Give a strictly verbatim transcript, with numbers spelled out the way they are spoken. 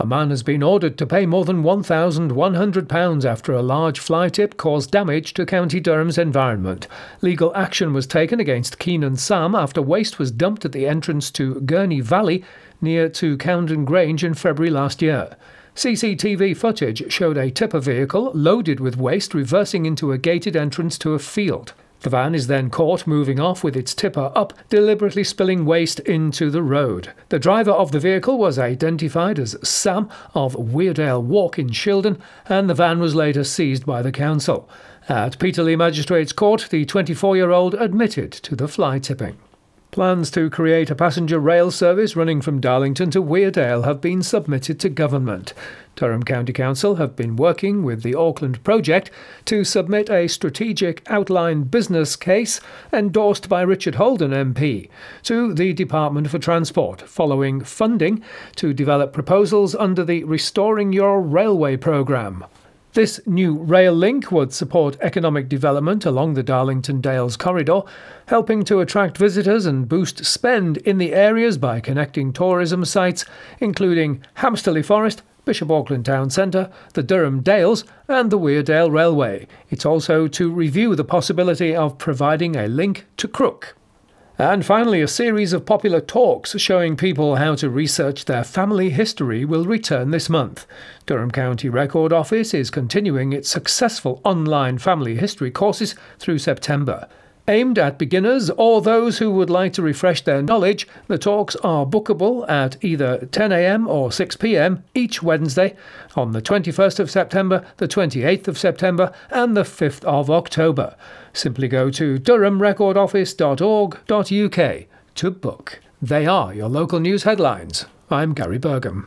A man has been ordered to pay more than one thousand one hundred pounds after a large fly tip caused damage to County Durham's environment. Legal action was taken against Keenan Sam after waste was dumped at the entrance to Gurney Valley near to Coundon Grange in February last year. C C T V footage showed a tipper vehicle loaded with waste reversing into a gated entrance to a field. The van is then caught moving off with its tipper up, deliberately spilling waste into the road. The driver of the vehicle was identified as Sam of Weardale Walk in Shildon, and the van was later seized by the council. At Peterlee Magistrates Court, the twenty-four-year-old admitted to the fly tipping. Plans to create a passenger rail service running from Darlington to Weardale have been submitted to government. Durham County Council have been working with the Auckland Project to submit a strategic outline business case endorsed by Richard Holden M P to the Department for Transport, following funding to develop proposals under the Restoring Your Railway programme. This new rail link would support economic development along the Darlington Dales corridor, helping to attract visitors and boost spend in the areas by connecting tourism sites, including Hamsterley Forest, Bishop Auckland Town Centre, the Durham Dales and the Weardale Railway. It's also to review the possibility of providing a link to Crook. And finally, a series of popular talks showing people how to research their family history will return this month. Durham County Record Office is continuing its successful online family history courses through September. Aimed at beginners or those who would like to refresh their knowledge, the talks are bookable at either ten a m or six p m each Wednesday on the twenty-first of September, the twenty-eighth of September and the fifth of October. Simply go to durham record office dot org dot u k to book. They are your local news headlines. I'm Gary Bergham.